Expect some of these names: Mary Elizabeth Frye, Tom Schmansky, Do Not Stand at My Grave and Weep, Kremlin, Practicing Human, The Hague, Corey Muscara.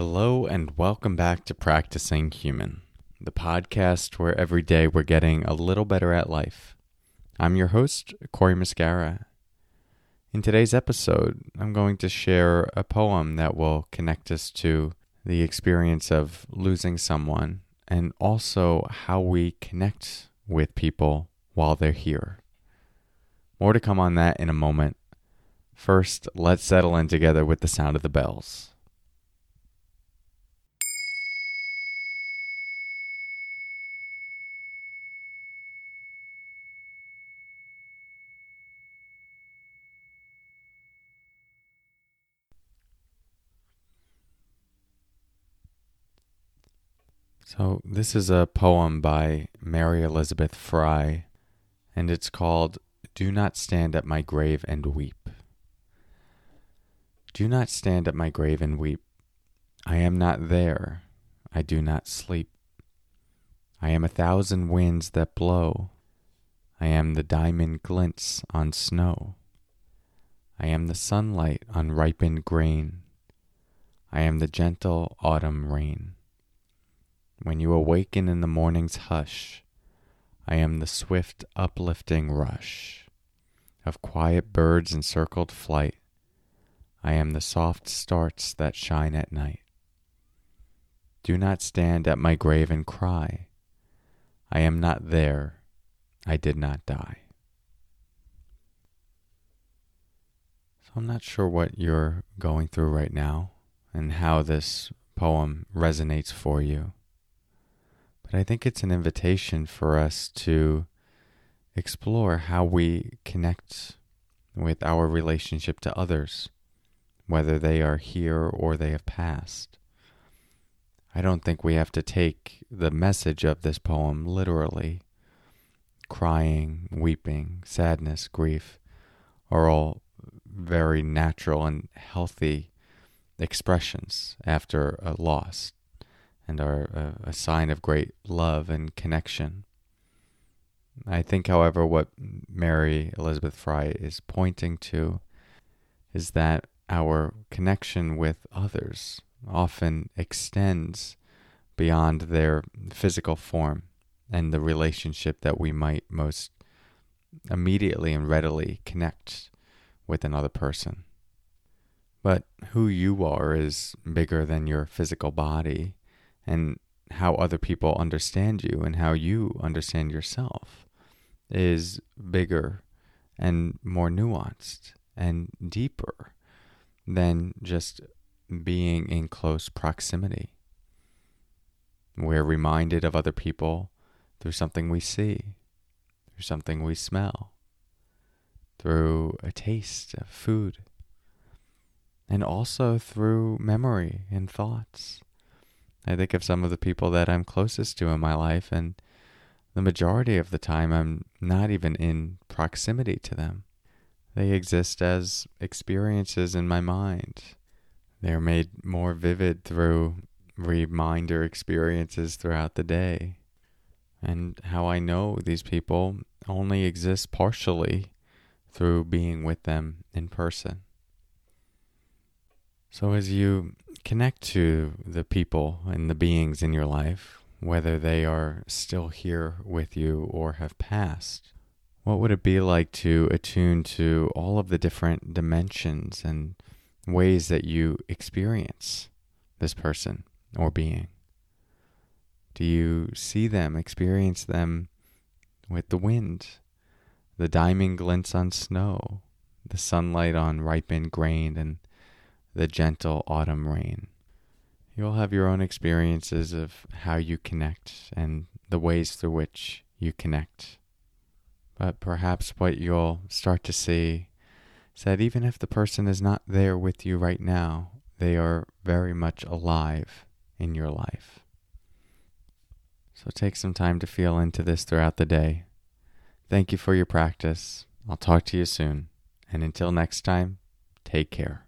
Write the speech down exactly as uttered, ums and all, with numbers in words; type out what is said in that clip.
Hello and welcome back to Practicing Human, the podcast where every day we're getting a little better at life. I'm your host, Corey Muscara. In today's episode, I'm going to share a poem that will connect us to the experience of losing someone and also how we connect with people while they're here. More to come on that in a moment. First, let's settle in together with the sound of the bells. So this is a poem by Mary Elizabeth Frye, and it's called Do Not Stand at My Grave and Weep. Do not stand at my grave and weep. I am not there. I do not sleep. I am a thousand winds that blow. I am the diamond glints on snow. I am the sunlight on ripened grain. I am the gentle autumn rain. When you awaken in the morning's hush, I am the swift uplifting rush of quiet birds in circled flight. I am the soft starts that shine at night. Do not stand at my grave and cry. I am not there. I did not die. So I'm not sure what you're going through right now and how this poem resonates for you. But I think it's an invitation for us to explore how we connect with our relationship to others, whether they are here or they have passed. I don't think we have to take the message of this poem literally. Crying, weeping, sadness, grief are all very natural and healthy expressions after a loss, and are a sign of great love and connection. I think, however, what Mary Elizabeth Frye is pointing to is that our connection with others often extends beyond their physical form and the relationship that we might most immediately and readily connect with another person. But who you are is bigger than your physical body, and how other people understand you and how you understand yourself is bigger and more nuanced and deeper than just being in close proximity. We're reminded of other people through something we see, through something we smell, through a taste of food, and also through memory and thoughts. I think of some of the people that I'm closest to in my life, and the majority of the time I'm not even in proximity to them. They exist as experiences in my mind. They're made more vivid through reminder experiences throughout the day. And how I know these people only exist partially through being with them in person. So as you connect to the people and the beings in your life, whether they are still here with you or have passed, what would it be like to attune to all of the different dimensions and ways that you experience this person or being? Do you see them, experience them with the wind, the diamond glints on snow, the sunlight on ripened grain, and the gentle autumn rain? You'll have your own experiences of how you connect and the ways through which you connect. But perhaps what you'll start to see is that even if the person is not there with you right now, they are very much alive in your life. So take some time to feel into this throughout the day. Thank you for your practice. I'll talk to you soon. And until next time, take care.